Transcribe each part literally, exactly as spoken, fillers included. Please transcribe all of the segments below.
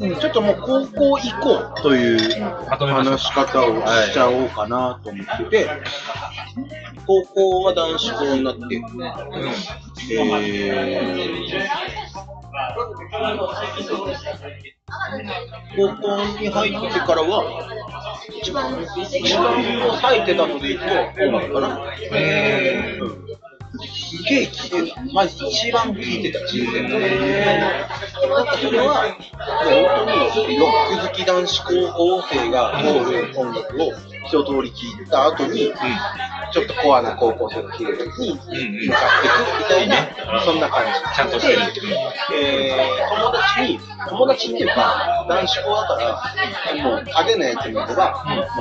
うん、ちょっともう高校以降という話し方をしちゃおうかなと思ってて、高校は男子校になって、うん、えー高校に入ってからは一番最低なので言うと音楽かな。えーうん、すげえ聴いてた。マジ一番聴いてた人生の中で、なんかそれは本当にロック好き男子高校生が通る音楽を一通り聴いた後に、うん、ちょっとコアな高校生の聴いてたに向かっていくみたいな、そんな感じ。ちゃんとしてる。えー、友達に、友達っていうか男子校だからもう派手なやつもいれば、うん、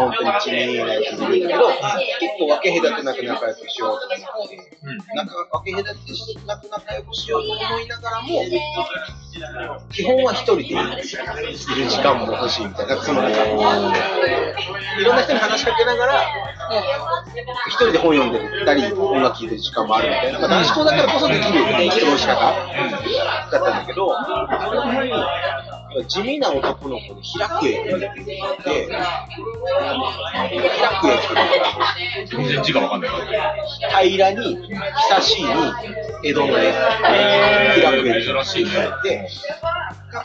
本当に地味なやつもいるけど、うん、結構分け隔てなく仲良くしようとか、うん、なんか分け隔てしてなく仲良くしようと思いながらも、基本は一人でいる時間も欲しいみたいな、そのなんかいろんな人に話しかけながら一人で本読んでたり音楽聴いてる時間もあるみたいな、まあ、男子校だからこそできる過ごし方だったんだけど、その辺地味な男の子で開く絵って言って、開く絵って言って字が分かんない、平らに久しいに江戸の絵、開く絵って言って、が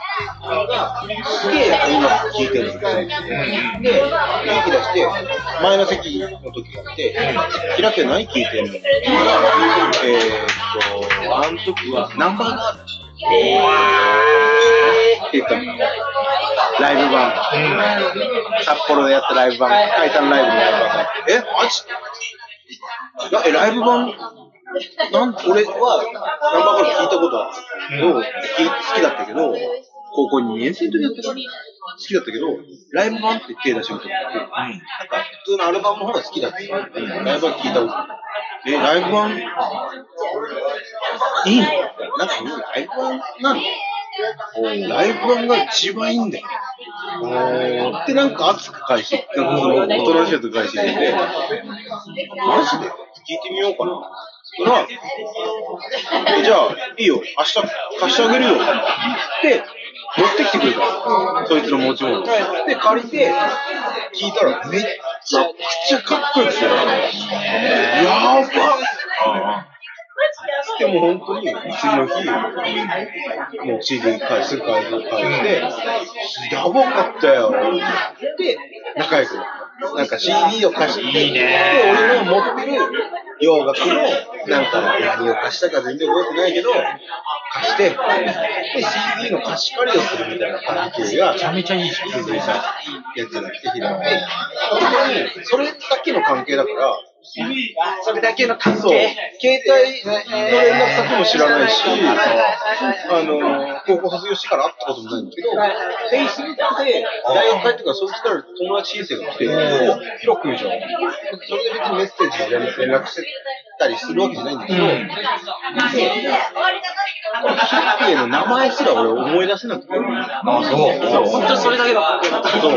すげえ音楽聴いてるんですよ、うん、で、元気出して前の席の時があって、うん、開く絵何聴いてるの、うん、えーっと、あの時はナンバーガールって言ったの。ライブ版、うん、札幌でやったライブ版、解散ライブのライブ版、え、マジ？だ、え、ライブ版なん、俺はナンバーガール聞いたことある、うん、好きだったけど高校にねん生の時だったから好きだったけど、ライブ版って手出しようと思って、うん、なんか普通のアルバムの方が好きだったから、うん、ライブ版聞いたことある、え、ライブ版いいの？なんかライブ版なの？ライブ版が一番いいんだよ。ってなんか熱く返して、なんかその大人しいやつ返してて、マジで聞いてみようかな。そら、え、じゃあいいよ、明日貸してあげるよって持ってきてくれた。そいつの持ち物。で借りて聞いたらめっちゃくちゃかっこよくて、やばっ。でも本当に次の日もう シーディー 返す返す返してやばかったよで仲良くなんか シーディー を貸していい、ね、で俺の持ってる洋楽のなんか何を貸したか全然覚えてないけど貸してで シーディー の貸し借りをするみたいな関係がめちゃめちゃいいし崩れたやつが来てひらめいて、本当にそれだけの関係だから。それだけの関係、そう、携帯の連絡先も知らないし、あの高校卒業してから会ったこともないんだけど、Facebook で大学帰ってからそいつから友達申請が来て、ひろくんじゃん。それで別にメッセージで連絡してたりするわけじゃないんだけど、うん、でひろくんの名前すら俺思い出せなくて、ああそう、本当にそれだけの関係だった。そう、あ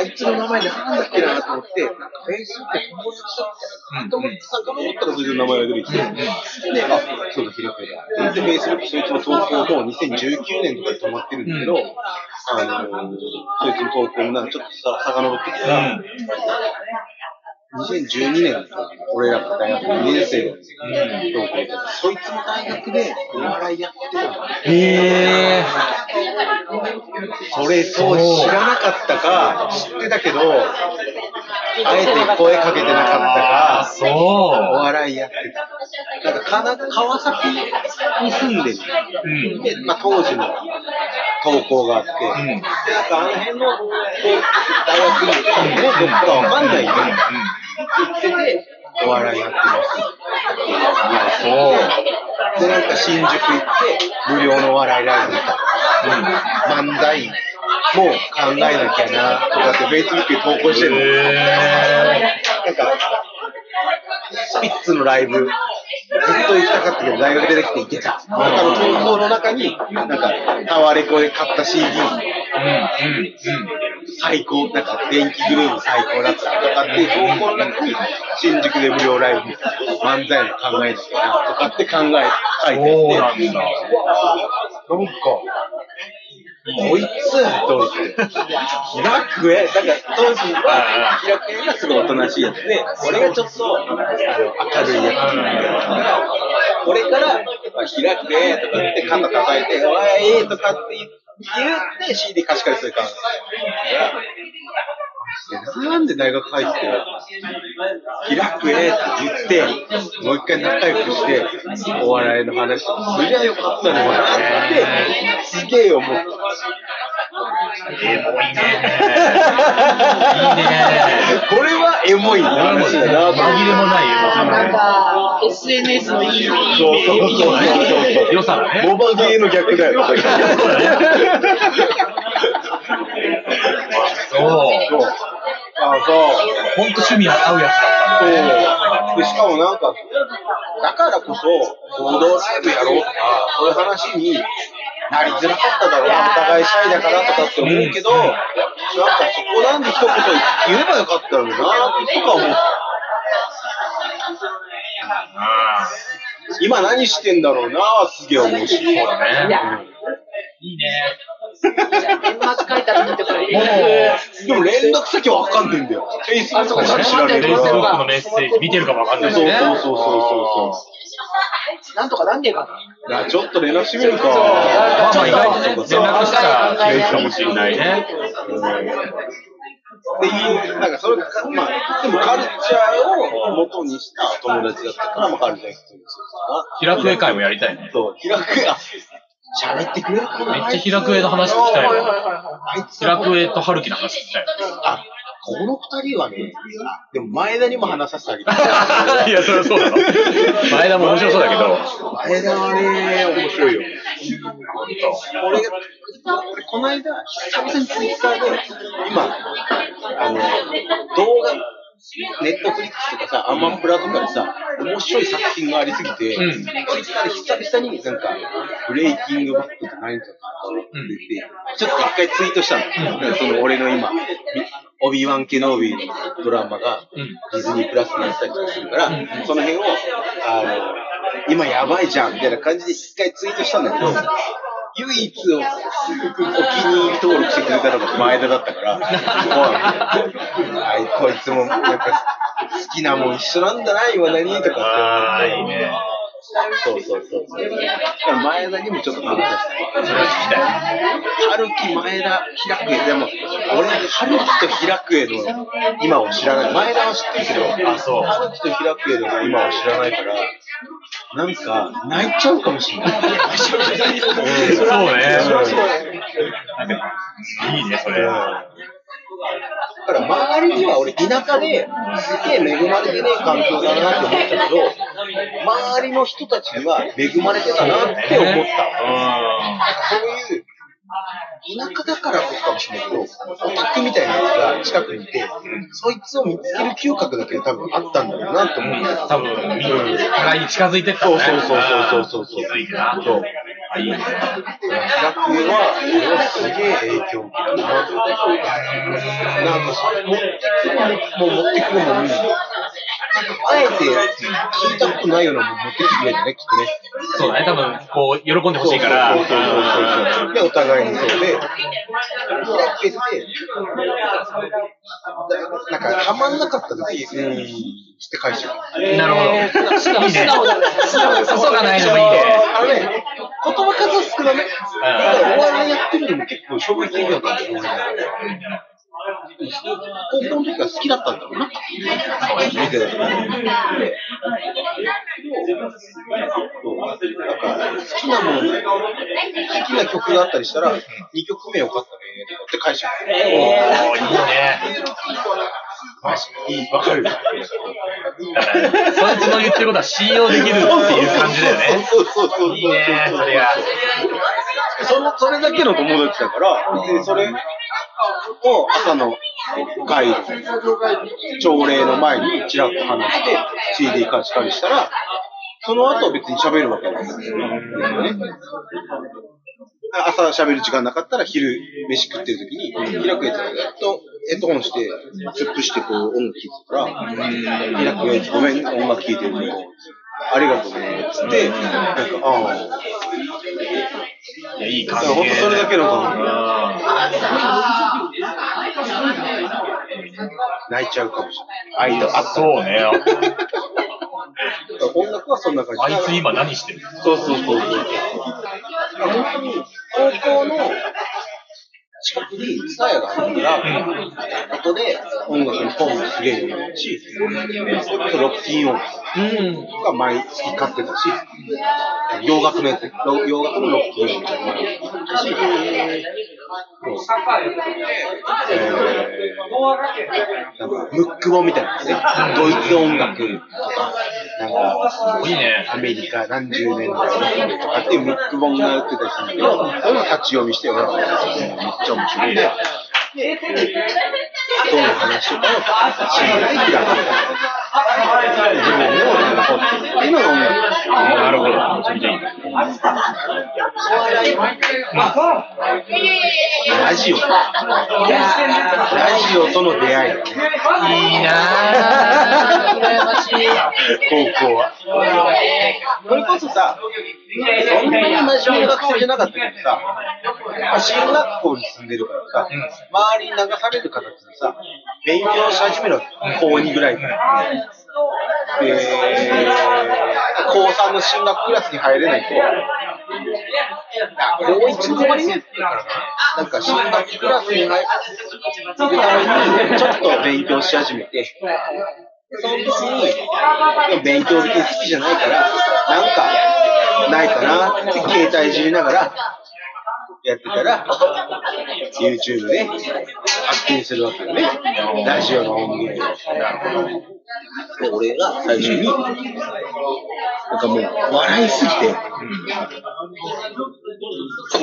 いつの名前なんだっけなと思って、なんか Facebook で友達と思って遡ったらそいつの名前が出てきて、うん、で、あ、そうだ、ひらくだ。で、フェイスブック、そいつも東京のにせんじゅうきゅうねんとかで止まってるんだけど、うん、あの、そいつの東京もなんかちょっとさ遡ってきたら、うん、にせんじゅうにねん、俺らが大学にねん生の東京で、そいつも大学でお笑いやってたの。へぇー。それ、そう知らなかったか、知ってたけど、あえて声かけてなかったか、そうお笑いやってた。なんかかな川崎に住んでる、うん、で、まあ、当時の投稿があって、うん、でなんかあの辺の大学に行ってどっかわかんないけど、うん、行っててお笑いやってます、うん、いやそうでなんか新宿行って無料のお笑いライブとか、うん、漫才もう考えなきゃなとかってフェイスブックに投稿してるの、えー、なんかスピッツのライブずっと行きたかったけど大学出てきて行けた、うん、なんかの投稿の中になんかタワレコで買った シーディー、うんうんうん、最高なんか電気グループ最高だったとかっていう投稿の中に新宿で無料ライブ漫才も考えなきゃなとかって考え書いてて、なんかこいつと思って。気楽へ。だから当時は気楽へがすごいおとなしいやつで、俺がちょっと明るいやつになるから、俺から気楽へとかって肩抱えて、おいとかって言って、シーディー 貸し借りする感じ。なんで大学入って気楽へって言ってもう一回仲良くしてお笑いの話とかすりゃよかったのかなってすげえ思った。エモいね。いいね。これはエモいな話だな。紛れもないよ。なんか エスエヌエス のいいよ。そうそうそう。良さだね。モバゲーの逆だよ。そうそうああそう本当趣味合うやつだったんで、でしかもなんかだからこそ合同ライブやろうとかそういう話になりづらかっただろうな、お互いシャイだからとかって思うけど、なんかそこなんで一言言えばよかったのになとか思った。今何してんだろうな、すげえ面白い。そうだね、いいね。連絡書いたら見てこれ。でも連絡先わかんないんだよ。フェイスブックとか知らない。フェイスブックのメッセージ見てるかわかんないしね。そうそうそうそう。なんとかなんねえかな。ちょっと連絡してみるか。まあまあ意外と連絡したらいいかもしれないね。っていう、なんかそれが、まあ、でもカルチャーを元にした友達だったから、まあカルチャー必要ですよ。気楽へ会もやりたいね。そう、気楽へ。喋ってくれるかな。めっちゃ平久江の話聞きたいわ。平久江と春樹の話聞きたい。あ、この二人はね、でも前田にも話させてあげたい。いや、そりゃそうだろ。前田も面白そうだけど。前田はね、面白いよ。俺、俺この間、久々にツイッターで、今、あの、動画、ネットフリックスとかさ、アマンプラとかでさ、面白い作品がありすぎて、うん、ツイッターで久々になんか、ブレイキングバックとか何とかって言って、ちょっと一回ツイートしたの。うん、その俺の今、オビワン・ケノービーのドラマがディズニープラスになったりとかするから、うん、その辺を、あの、今やばいじゃんみたいな感じで一回ツイートしたんだけど、唯一お気に入り登録してくれたのが前田だったから、こいつもなんか好きなもん一緒なんだな、今何とかって思って。あ、いいね。そうそうそう。前田にもちょっと話させて。それは聞きたい。春樹、前田、平久江。でも、俺、春樹と平久江の今を知らない。前田は知ってるけど、あ、そう。春樹と平久江の今を知らないから、なんか、泣いちゃうかもしれない。そうね。いいね、それ。だから周りには俺田舎ですげえ恵まれてねえ環境だなって思ったけど、周りの人たちには恵まれてたなって思った。そういう田舎だからこそかもしれないけど、オタクみたいなやつが近くにいて、そいつを見つける嗅覚だけで多分あったんだろうなって思った。多分、互いに近づいてったね。そうそうそうそうそう。気づいてな。そう。あ、いいね。気楽は、俺はすげえ影響を受けたな。なんか、持ってくるも持ってくるのに、あえて聞いたことないようなもの持ってきてくれるよね、きっとね。そうだね、多分、こう、喜んでほしいから。そうそうそうそう。で、お互いにそうで、開けて、なんか、たまんなかった時、うん、して返してる。なるほど。素直じゃない。嘘がないのもいいね。あのね、言葉数は少なめ。だから、お笑いやってるのも結構衝撃的だったんですよ。高校の時から好きだったんだろうな。なんか好きなもの、好きな曲があったりしたら、にきょくめよかったねって返してくれる。おー、いいね。マジいい、わかる。だから、そいつの言ってることは信用できるっていう感じだよね。そうそうそうそう。いいね、それが。それだけの友達だから、それ。を朝の会、朝礼の前にちらっと話して シーディー 貸し借りしたら、その後別に喋るわけなんですよね。朝喋る時間なかったら昼飯食ってる時に、平久江さんずっとヘッドホンして、突っ伏してこう音楽聴いてたから、平久江さんごめん、音楽聴いてるのよ。ありがとうね、つって、なんか、ああ、いや、いい関係。ほんとそれだけのことだな。泣いちゃうかもしれない。あ、そうね。音楽はそんな感じ。あいつ今何してる？そうそうそう。本当に高校の近くにスタヤがあるから、そこで音楽のフォームもすげえ良かったし、ロッキンオンが毎月買ってたし、洋楽のやつ、洋楽のロッキンオンも買ったし、ムックボみたいなね、ドイツ音楽とか、なんか、アメリカ何十年代とかっていうムック本が売ってたりするんだけど、そういうのを立ち読みして、めっちゃ面白いんで、どういう話とかを知らない気がする。自分でも残っているっていうのが音楽です。なるほど。ラジオ。ラジオとの出会い。いいなぁ。羨ましい。高校は。それこそさ、そんなに同じ小学生じゃなかったけどさ、進学校に住んでるからさ、周りに流される形でさ、勉強し始めるこうにぐらいから。で、こうさんの進学クラスに入れないと、こういちの終わりねって言うからな、なんか進学クラスに入れないと、ちょっと勉強し始めて、その時に、勉強別に好きじゃないから、なんかないかなって携帯いじりながら、やってたら YouTube で発見するわけよね。ラジオの音源を。俺が最初になんかもう笑いすぎて、うん、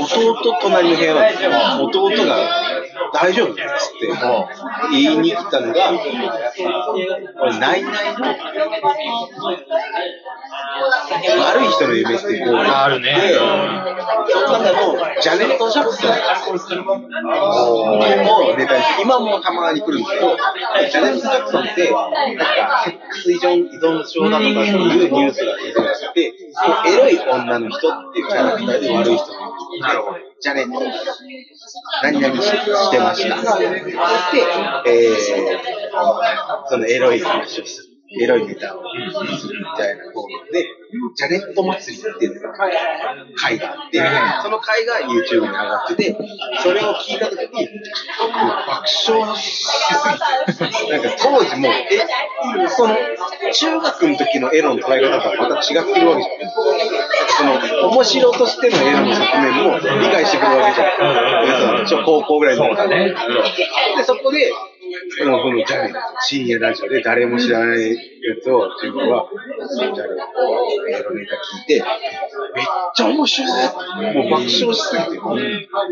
弟隣の部屋は弟が大丈夫っつって言いに来たのが俺ないないと悪い人の夢ってこうあるね。その中のジャネット・ジャクソンもネタに今もたまに来るんですけど、ジャネット・ジャクソンってなんかセックス依存症だとかっていうニュースが出てきて、エロい女の人っていうキャラクターで悪い人の夢でジャネット何々してましたそして、えー、そのエロい話をする。エロいネタをするみたいなコーナーで、ジャネット祭りっていう回があって、その回が YouTube に上がってて、それを聞いたときに、爆笑しすぎて、なんか当時もう、え、その、中学の時のエロの捉え方とはまた違ってるわけじゃない。その、面白としてのエロの側面も理解してくるわけじゃん。一応高校ぐらいの。で、そこで、でもこのジャネット、深夜ラジオで誰も知らないやつを自分はジャネットエロネタ聞いて、めっちゃ面白い、もう爆笑しすぎて、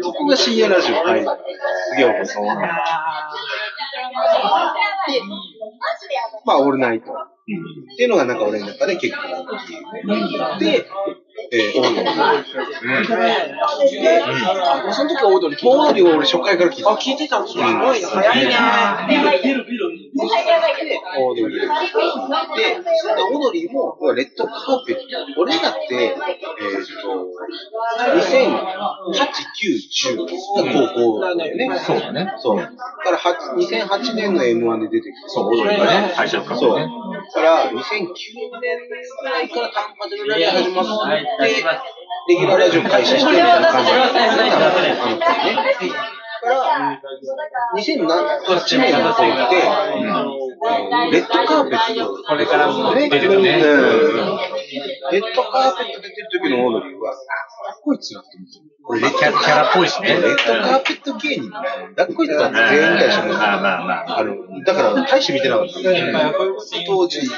そこが深夜ラジオの入り、すげえ面白い。まあオールナイトっていうのがなんか俺の中で結構で、えー、オードリー。その時はオードリー。オードリーは俺初回から聞いた。あ、聞いてたんですよ。すごい早いね。オードリー。で、オードリーも、レッドカーペット。俺だって、えっと、にせんはち、きゅう、じゅうが高校だよね。そうだね。そう。だからにせんはちねんの エムワン で出てきた。そう、オードリーがね。最初から。そう。だからにせんきゅうねんぐらいから単発でラジオ始まった。で、レギュラーラジオ開始してみたいな感じだったんですね。だから、にせんはちねんの時って、レッドカーペット、これからも出てるね。レッドカーペット出てる時のオードリーは、あ、こいつだって思ってる。これ、キャラっぽいしね。レッドカーペット芸人だっこいつだって全員に対しても、だから、大して見てなかった。当時、お付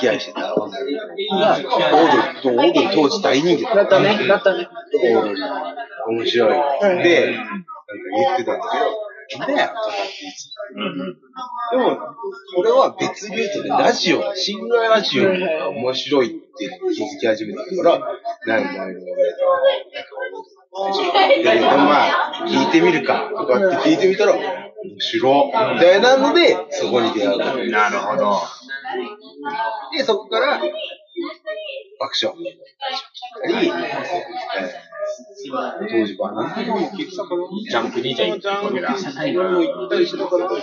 き合いしてたオードリー、オードリー当時大人気だったね。だったね。オードリー、面白い。で、言ってたんだけど、なんだよとかって言ってた。でも、これは別ルートでラジオ、シングルラジオが面白いって気づき始めたから、なんだよ、でもまあ、聞いてみるかとかって聞いてみたら、面白いみたいなので、そこに出会う。なるほど。で、そこから、爆笑。当時は何でも結局ジャンプにじゃ行ってこれだ。何も行ったりしなかったとは、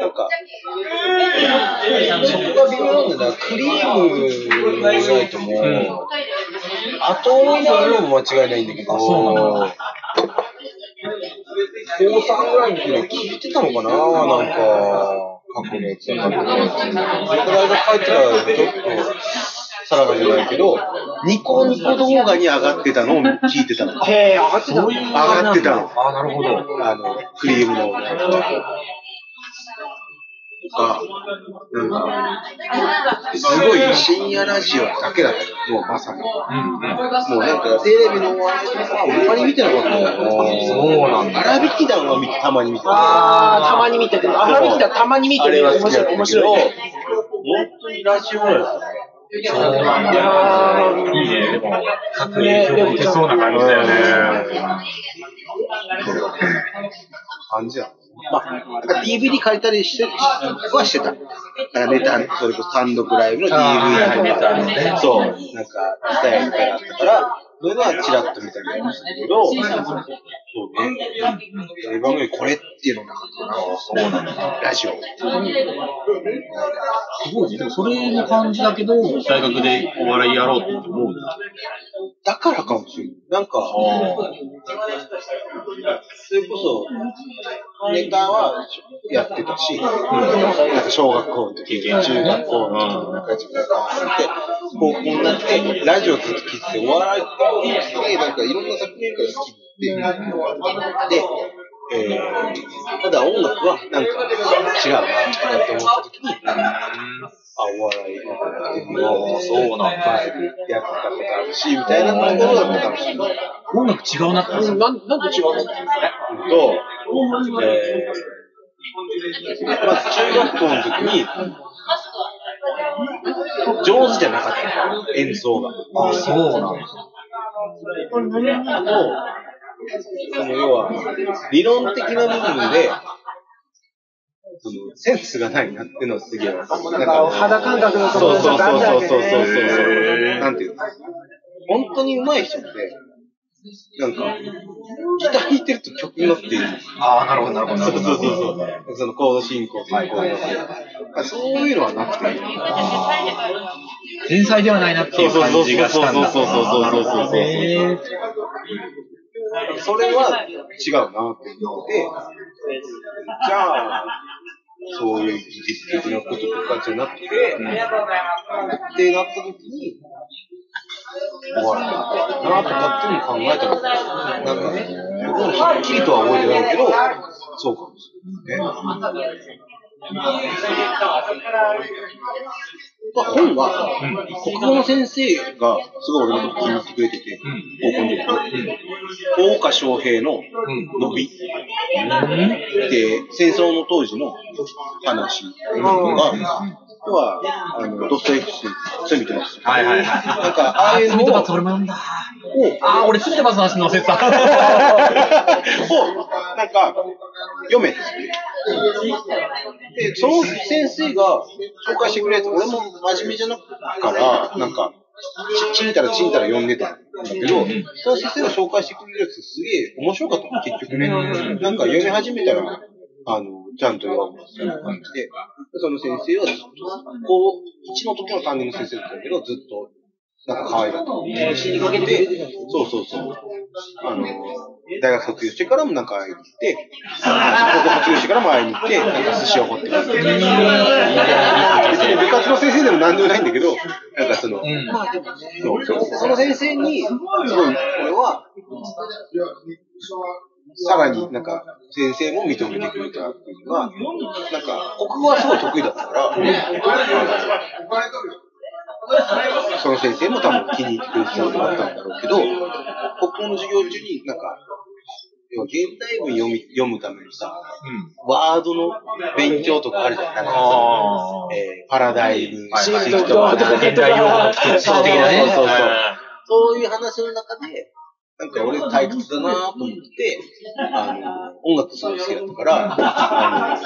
なんか、そこが微妙なんだな。クリームがないとも、後追いの量も間違いないんだけど、高さんぐらいの時は聞いてたのかな、なんか。過去のやつだから、それから帰ってからちょっとさらばじゃないけど、ニコニコ動画に上がってたのを聞いてたの。へえ、上がってたの。上がってたの。あ、なるほど。あのクリームのやつとか、なんかすごい深夜ラジオだけだったの。もうまさに、うんうん、もうなんかテレビのお笑いとかあんまり見てなかったの。そうなんだ。荒引き団は見てたまに見てた。ああ、たまに見てて、荒引き団たまに見てる。面白い面白い。本当にラジオなんだ。そうなんだ。いいね。でも各影響を受けそうな感じだよね。感じだ。まあ、ディーブイディー 借りたりしてはしてた。だからネタ、それこそ単独ライブの ディーブイディー とか、そう、なんか、スタイルからあったから、それはチラッと見たりましたけど、そうね。テレビ番組これっていうのがなかったな。そうなんだ。ラジオ。すごいね。でもそれの感じだけど、大学でお笑いやろうって思うんだ。だからかもしれない。なんか、それこそ、ネタはやってたし、うん、なんか小学校の時、中学校の時の中で、高校になって、ラジオずっと聴いてて、お笑いって、すげえなんかいろんな作品が好きっていうのがあって、えー、ただ音楽はなんか違うなって思った時に、あ、お笑いっていうのをそうなんだやってたことあるし、みたいなところだったかもしれない。音楽違うなって思う。なんなんで違うなって思うと、えー、まず中学校の時に、上手じゃなかった演奏が。あ、そうなんだ。あと、その要は理論的な部分でそのセンスがないなってのはすげえなんか肌感覚のところがあるんだよね。そうそうそうそうそうそう。なんていうの？本当に上手い人ってなんかギター弾いてると曲に乗っている。ああ、なるほどなるほど。そうそうそうそう。そのコード進行というコード。そういうのはなくて。天才ではないなっていう感じがしたんだ。そうそうそうそうそうそうそう。それは違うなっていうので、じゃあ、そういう技術的なこととかじゃなくて、ってなった時に、終わらなかったなとかっていうのを考えたことです。なんか、僕もはっきりとは覚えてないけど、そうかもしれないね。まあ、本は、うん、国語の先生がすごい俺のこと気に入ってくれてて、高校の時に、大岡翔平の伸びって、戦争の当時の話が、要はあのドストエフスキーの罪というやつ。はいはいはい。なんか、ああいうのを、ああ、俺罪と罰の話載せた。を、なんか、読めって。で、その先生が紹介してくれて、俺も真面目じゃなくから、なんか、ちんたらちんたら読んでたんだけど、その先生が紹介してくれるやつすげえ面白かった、結局ね。なんか読み始めたら、あの、ちゃんと読むみたいな感じで、その先生はずっと、こう、いちの時の担任の先生だったけど、ずっと、なんか可愛かった。で、そうそうそう。あの、大学卒業してからもなんか会いに行って、高校卒業してからも会いに行って、なんか寿司を掘ってくれて。別に部活の先生でもなんでもないんだけど、なんかその、うん、そうそうその先生に、すごい、俺は、さらになんか先生も認めてくれたっていうのは、なんか国語はすごい得意だったから、その先生も多分気に入ってくれてたことがあったんだろうけど、国語の授業中になんか、要は現代文読み、読むためにさ、うん、ワードの勉強とかあるじゃん。なんかその、えー、パラダイム、シフトとか、現代用語とか、ね、そうそうそう。そういう話の中で、なんか俺退屈だなと思って、あの、音楽すごい好きだったから、あの、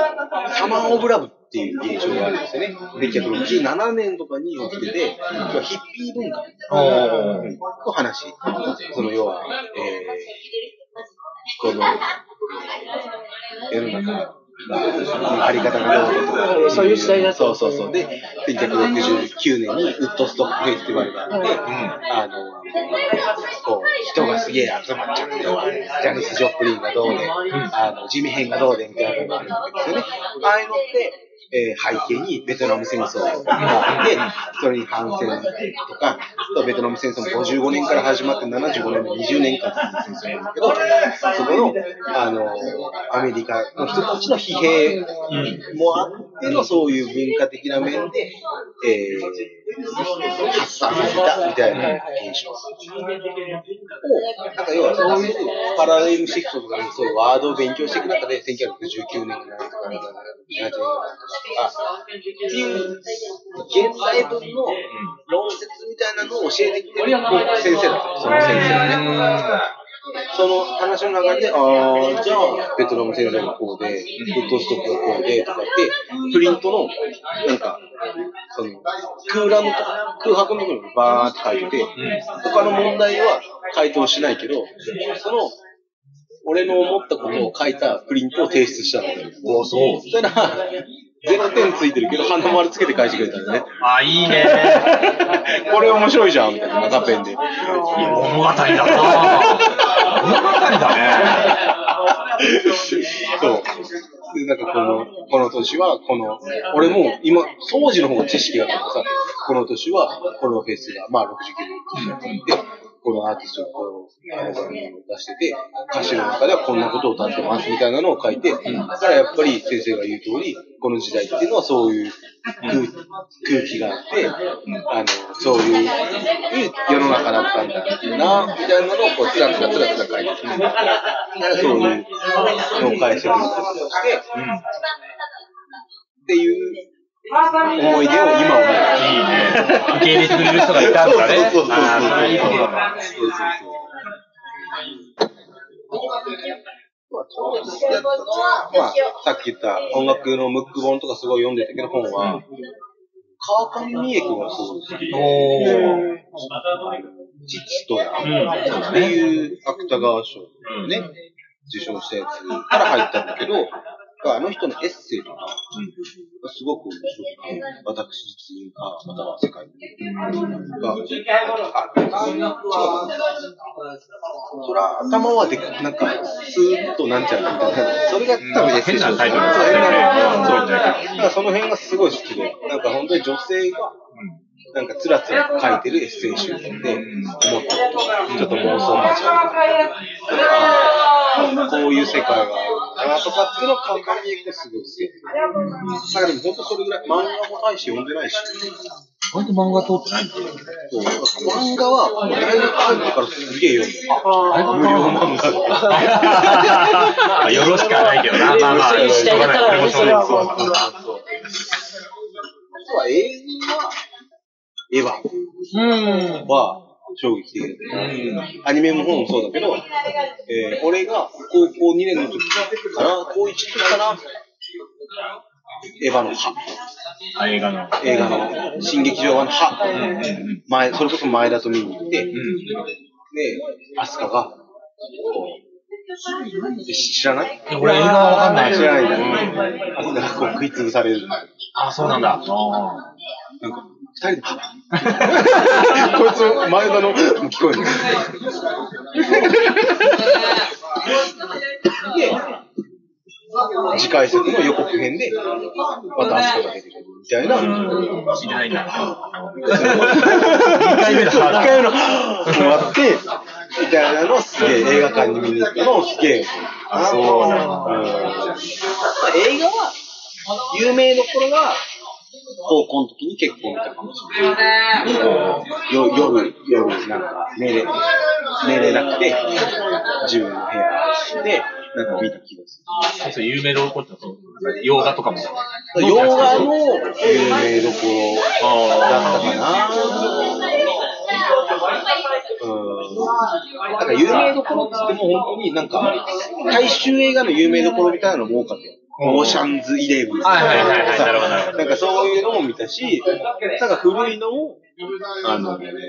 サマン・オブ・ラブっていう現象があるんですよね。せんきゅうひゃくろくじゅうななねんとかに起きてて、ヒッピー文化の話。その要は、えー、この世の中、あり方がどうとか、そういう時代だそうそうそう。で、せんきゅうひゃくろくじゅうきゅうねんにウッドストックフェスティバルがあって、あの、こう、人がすげえ集まっちゃって、ジャニス・ジョップリンがどうで、あの、ジミヘンがどうでみたいなのがあるんですよね。ああいうのって、えー、背景にベトナム戦争があって、それに反戦とか、ベトナム戦争もごじゅうごねんから始まってななじゅうごねんのにじゅうねんかん続いてるんだけど、そこの、あの、アメリカの人たちの疲弊もあっての、そういう文化的な面で、えー、発散させたみたいな現象を、なんか要はそういうパラダイムシフトとかそういうワードを勉強していく中で、せんきゅうひゃくきゅうねんぐらいとか、ななじゅうねんっていう現代文の論説みたいなのを教えてきてる先生だった、その先生ね。その話の流れで、ああ、じゃあ、ベトナム戦争がこうで、ウッドストックがこうで、とかって、プリントの、なんか、その、空欄の、空白の部分にバーって書いてて、他の問題は回答しないけど、その、俺の思ったことを書いたプリントを提出したんだよ。おー、そう。そしたら、れいてんついてるけど、花丸つけて返してくれたんだね。あ、いいね。これ面白いじゃん、みたいな、赤ペンで。物語だな物語だね。そう。で、なんかこの、この年は、この、俺も今、当時の方が知識があったからさ、この年は、このフェスが、まあろくじゅうきゅうねんで、このアーティストがこのアルバムを出してて、歌詞の中ではこんなことを歌ってますみたいなのを書いて、だからやっぱり先生が言う通り、この時代っていうのはそういう空気があって、あの、そういう世の中だったんだな、みたいなのをこう、つらつらつらつら書いて、そういうのを解釈のこととして、っていう、思い出を今思う。いいね。受け入れてくれる人がいたんだね。そうそうそうそう。さっき言った音楽のムック本とかすごい読んでたけど、本は、川上美恵子がそうですけど、父とやっていう芥川賞をね、受賞したやつから入ったんだけど、あの人のエッセイとか、すごく面白くて、私自身が、または世界が、そら、頭はで、なんか、スーッとなんちゃうみたいな、それが多分エッセイなんだよね。だからその辺がすごい好きで、なんか本当に女性が、なんかつらつら書いてるエッセイ集で、思ったこと、ちょっと妄想がちゃうみたいな、こういう世界が、とかっていうのは川上美恵子すごい好き。だからでも本当それぐらい漫画もないし読んでないし。割と漫画通ってないんだよ。漫画は大学入ってからすげえ読んでる。無料漫画。よろしくはないけどな。まあまあ。よろしくはない。俺もそうです。あとは映画はエヴァは衝撃的だね。アニメも本もそうだけど、えー、俺が高校にねんの時から、高いちから、エヴァの歯。映画の。映画の、新劇場版の歯、うん前。それこそ前田と見に行って、うん、で、アスカが、こう、知らない俺映画はわかんない。知らないんだね。アスカがこう食いつぶされる。あ、そうなんだ。なんか二人で、こいつ、前田の、聞こえる。で、次回作の予告編で、またアスカが出てくるみたいな。知らないんだ。にかいめのハード。終わって、みたいなのをすげえ映画館に見に行ったのをすげえ。そうなんだ。映画は、有名どころが、高校の時に結構見たかもしれない。夜、夜、なんか寝れ、寝れなくて、自分の部屋で、なんか見た気がする。そう、有名どころってこと？洋画とかも。洋画の有名どころだったかな。うん。なんか有名どころって言っても本当になんか、大衆映画の有名どころみたいなのも多かったよ。オーシャンズイレブンとか、なんかそういうのも見たし、なんか古いのを、あの、見たりし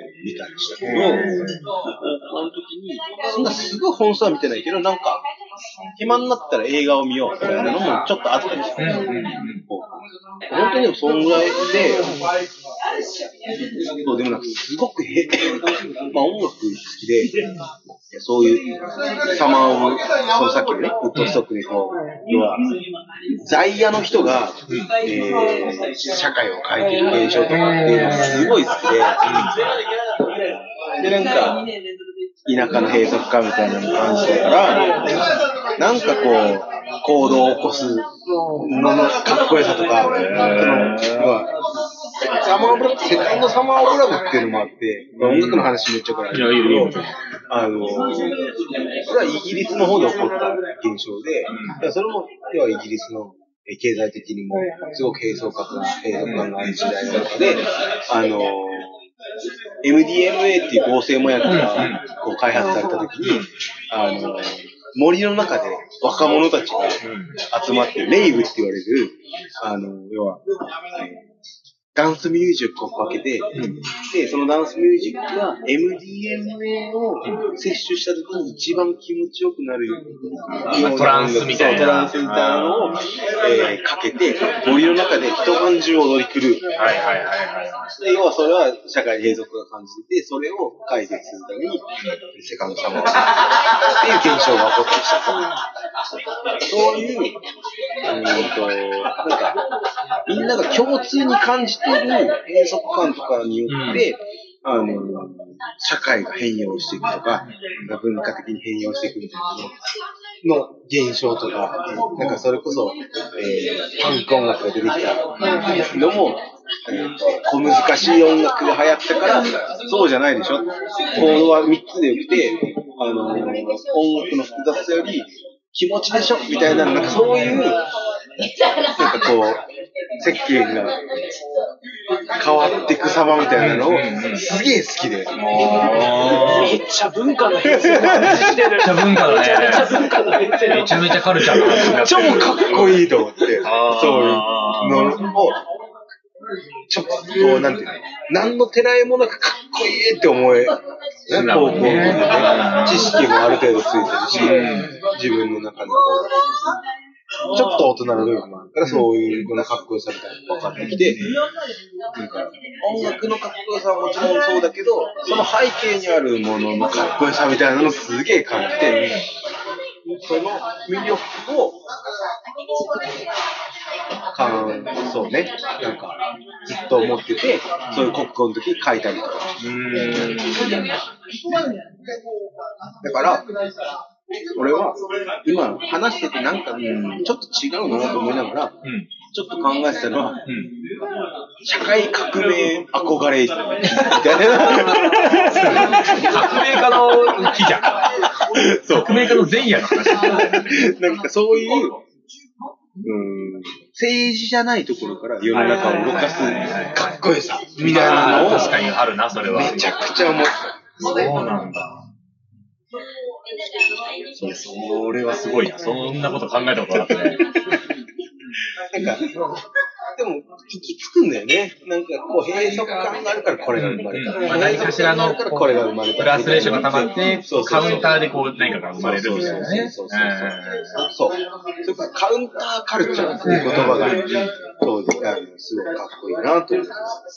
たけど、あの時に、そんなすごい本数は見てないけど、なんか、暇になったら映画を見ようみたいなのもちょっとあったりして、うんうん、本当にでもそんぐらいで、そうでもなんかすごくへ、まあ音楽好きで、そういうサマーを、そのさっきのね、ウッドストックにこう、要は、在野の人が、えー、社会を変えてる現象とかっていうのがすごい好きで、で、なんか、田舎の閉塞感みたいなのも感じたから、なんかこう、行動を起こすののかっこよさとか、その、まあ、サマーブラブ、セカンドサマーブラブっていうのもあって、音楽の話めっちゃこれあるけど、あの、これはイギリスの方で起こった現象で、うん、それも、要はイギリスの経済的にも、すごく閉塞感が、閉塞感がある時代の中で、あの、エムディーエムエー っていう合成麻薬がこう開発された時に、あの、森の中で若者たちが集まって、レイブって言われる、あの、要は、ダンスミュージックをかけて、うん、で、そのダンスミュージックが エムディーエムエー を摂取した時に一番気持ちよくなるようなトランスみたいな。トランスみたいなのを、えー、かけて、森の中で一晩中踊り狂う。はいはいはいはい。で、要はそれは社会閉塞が感じてて、それを解決するために、セカンドサマーっていう現象が起こってきたと。そういう、うんと、なんか、みんなが共通に感じて、閉塞感とかによって、うん、あの社会が変容していくとか、文化的に変容していくみたいなの現象とか、なんかそれこそ、えー、パンク音楽が出てきたのも、えー、小難しい音楽が流行ったから、そうじゃないでしょ。コードはみっつでよくて、あの音楽の複雑さより気持ちでしょみたいな、なんかそういう、なんかこう、世間が変わっていく様みたいなのをすげえ好きで、めっちゃ文化の変遷を感じてる。めっちゃ文化だね。めちゃ文化の変遷。めちゃめちゃカルチャーの話になってる。超かっこいいと思って、そういうのをちょっとこうなんていうの、何のてらいもなくかっこいいって思え、高校でね、知識もある程度ついてるし、自分の中の。ちょっと大人の部分もあるから、そういうようなかっこよさみたいなのが分かってきて、なんか音楽のかっこよさはもちろんそうだけど、その背景にあるもののかっこよさみたいなのをすげえ感じて、その魅力を、そうね、なんかずっと思ってて、そういう国語の時に書いたりとか。だから、俺は今話しててなんか、うん、ちょっと違うなと思いながら、うん、ちょっと考えてたのは、うん、社会革命憧れみたいな革命家の木じゃん革命家の前夜の話なんかそういう、うん、政治じゃないところから世の中を動かすかっこよさみたいなのを確かにあるな、それはめちゃくちゃ思った。そうなんだ。いや、それはすごいな。そんなこと考えたことなかったね。なんか、でも、行き着くんだよね。なんか、こう、閉塞感があるからこれが生まれた。まあ、何かしらの、これが生まれた。フラストレーションが溜まって、カウンターでこう、何かが生まれるみたいなね。そうそうそう。それから、カウンターカルチャーっていう言葉が、当時、すごくかっこいいなと思います。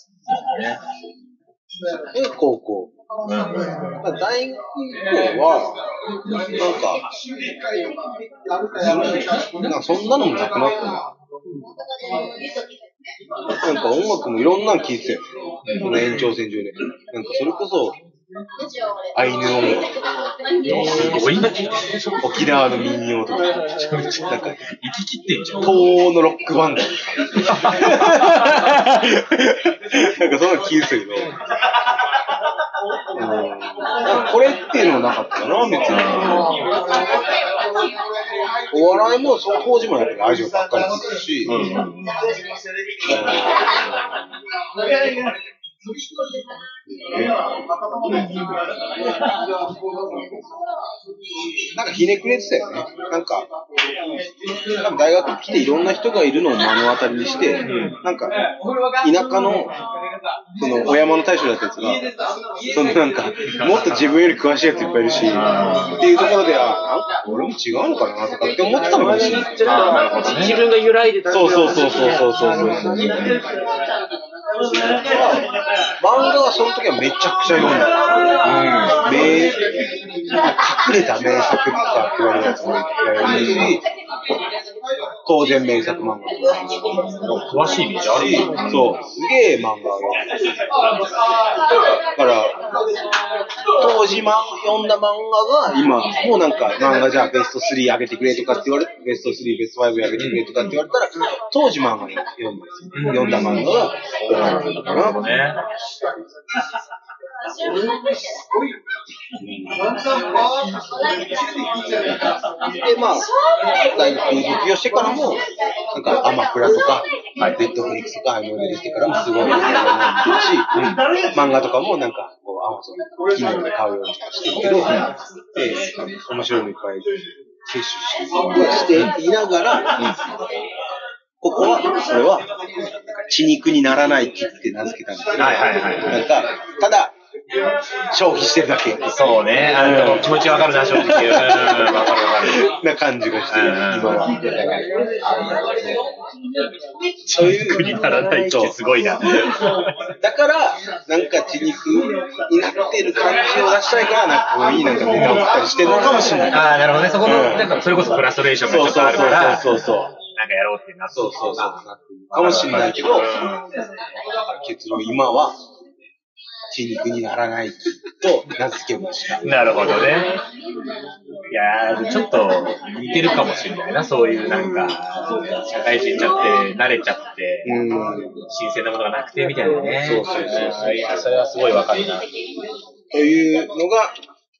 で、高校。大学以降は、なんか、そんなのもなくなったな。なんか音楽もいろんなの聴いてたよ。この延長線上で。なんかそれこそ、アイヌ音楽すごい沖縄の民謡とかなんか行き切ってんじゃん。東欧のロックバンドなんかそんな気がするけど、これっていうのはなかったかな別に。お笑いもその当時もやっぱり愛情ばっかりつくし、うん、なんかひねくれてたよね。なんか多分大学来ていろんな人がいるのを目の当たりにして、うん、なんか田舎のそのお山の大将だったやつが、そのなんかもっと自分より詳しいやついっぱいいるし、っていうところでは俺も違うのかなとかって思ってたもんね。自分が揺らいでた。そうそうそうそうそうそうそう。漫画はその時はめちゃくちゃ読んだ。うん。名、隠れた名作って言われるやつもいっぱい読んだし、当然名作漫画とか。詳しいイメージあるし、そう。すげえ漫画を読んだ。だから、当時読んだ漫画が今、もうなんか漫画じゃあベストスリー上げてくれとかって言われて、ベストスリー、ベストファイブ上げてくれとかって言われたら、当時漫画読んだんですよ。読んだ漫画が、なるほどね。で、まあ、大学に卒業してからも、なんかアマプラとか、ネットフリックスとか、アイモデルしてからもすごい、漫画とかもなんか、アマゾン、機能で買うようにしてるけど、えー、面白いのいっぱい摂取していながら、うん、ここは、これは、血肉にならない木って名付けたんですけど、はいはいはい、なんかただ、消費してるだけ。そうね。あの気持ちわかるな、正直。わかるわかる。な感じがしてる、今は。血肉にならないってすごいな。だから、なんか血肉になってる感じを出したいから、なんかこういいなんかネタを作ったりしてるのかもしれない。ああ、なるほどね。そこの、なんかそれこそフラストレーションがちょっとあるから。そうそうそうそう。なんかやろうってなってそうそうそう。かもしれないけど、結論、今は、血肉にならないと名付けました。なるほどね。いやー、ちょっと似てるかもしれないな、そういうなんか、社会人になって、慣れちゃって、うん、新鮮なものがなくてみたいなね。そうそうそう。いや、それはすごいわかるな。というのが、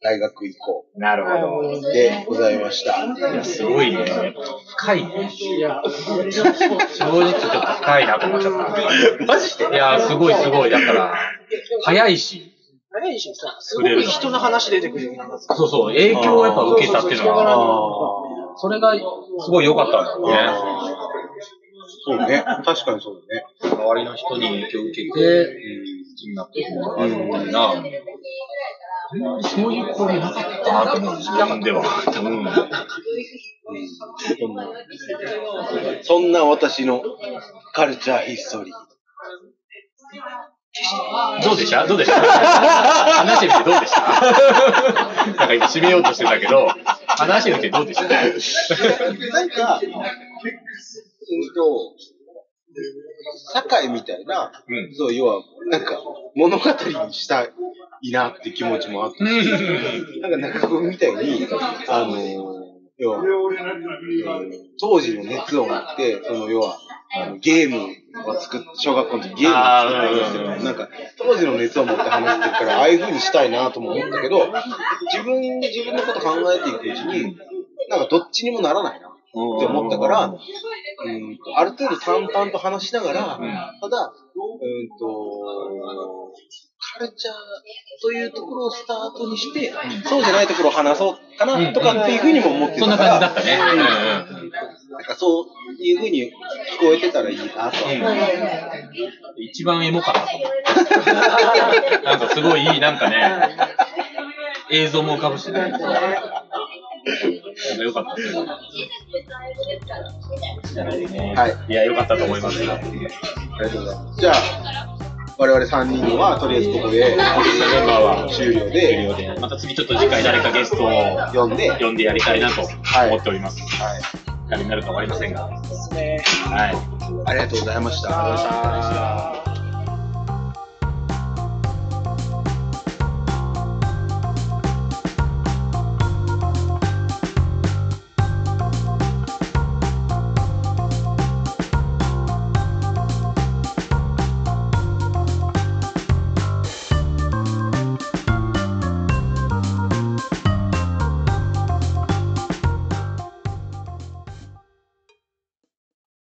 大学以降。なるほど。でございました。いや、すごいね。深いね。いや、正直ちょっと深いなと思っちゃった。マジで？いや、すごいすごい。だから、早いし。早いしさ、すごい人の話出てくるようになった。そうそう、影響をやっぱ受けたっていうのは、それがすごい良かったんだよね。そうね。確かにそうだね。周りの人に影響を受けて、好きになってるのがあるみたいな。そういう声なかったなと思う、自分では。うん、そんな私のカルチャーヒストリー。どうでしたどうでした話してみてどうでしたなんか今締めようとしてたけど、話してみてどうでしたなんか、うんと、社会みたいな、うん、そう、要は、なんか、物語にしたいなって気持ちもあったし、なんか中君みたいに、あの、要は、当時の熱を持って、その、要は、あのゲームを作って、小学校の時ゲームを作ってるんですよ。うん、なんか、当時の熱を持って話してるから、ああいう風にしたいなとも思ったけど、自分で自分のこと考えていくうちに、なんかどっちにもならないな。って思ったから、うん、ある程度淡々と話しながら、うん、ただ、うんと、カルチャーというところをスタートにして、うん、そうじゃないところを話そうかなとかっていうふうにも思ってたから、うんうん、そんな感じだったね。うん、なんかそういうふうに聞こえてたらいいなと、うん。一番エモかったと思う。なんかすごいいい、なんかね、映像も浮かぶしね。よかったですね。はい。いや、よかったと思います。ありがとうございます。じゃあ、我々さんにんは、とりあえずここで、終了で、また次ちょっと次回誰かゲストを呼んで、呼んでやりたいなと思っております。はい。誰になるかわかりませんが。はい。ありがとうございました。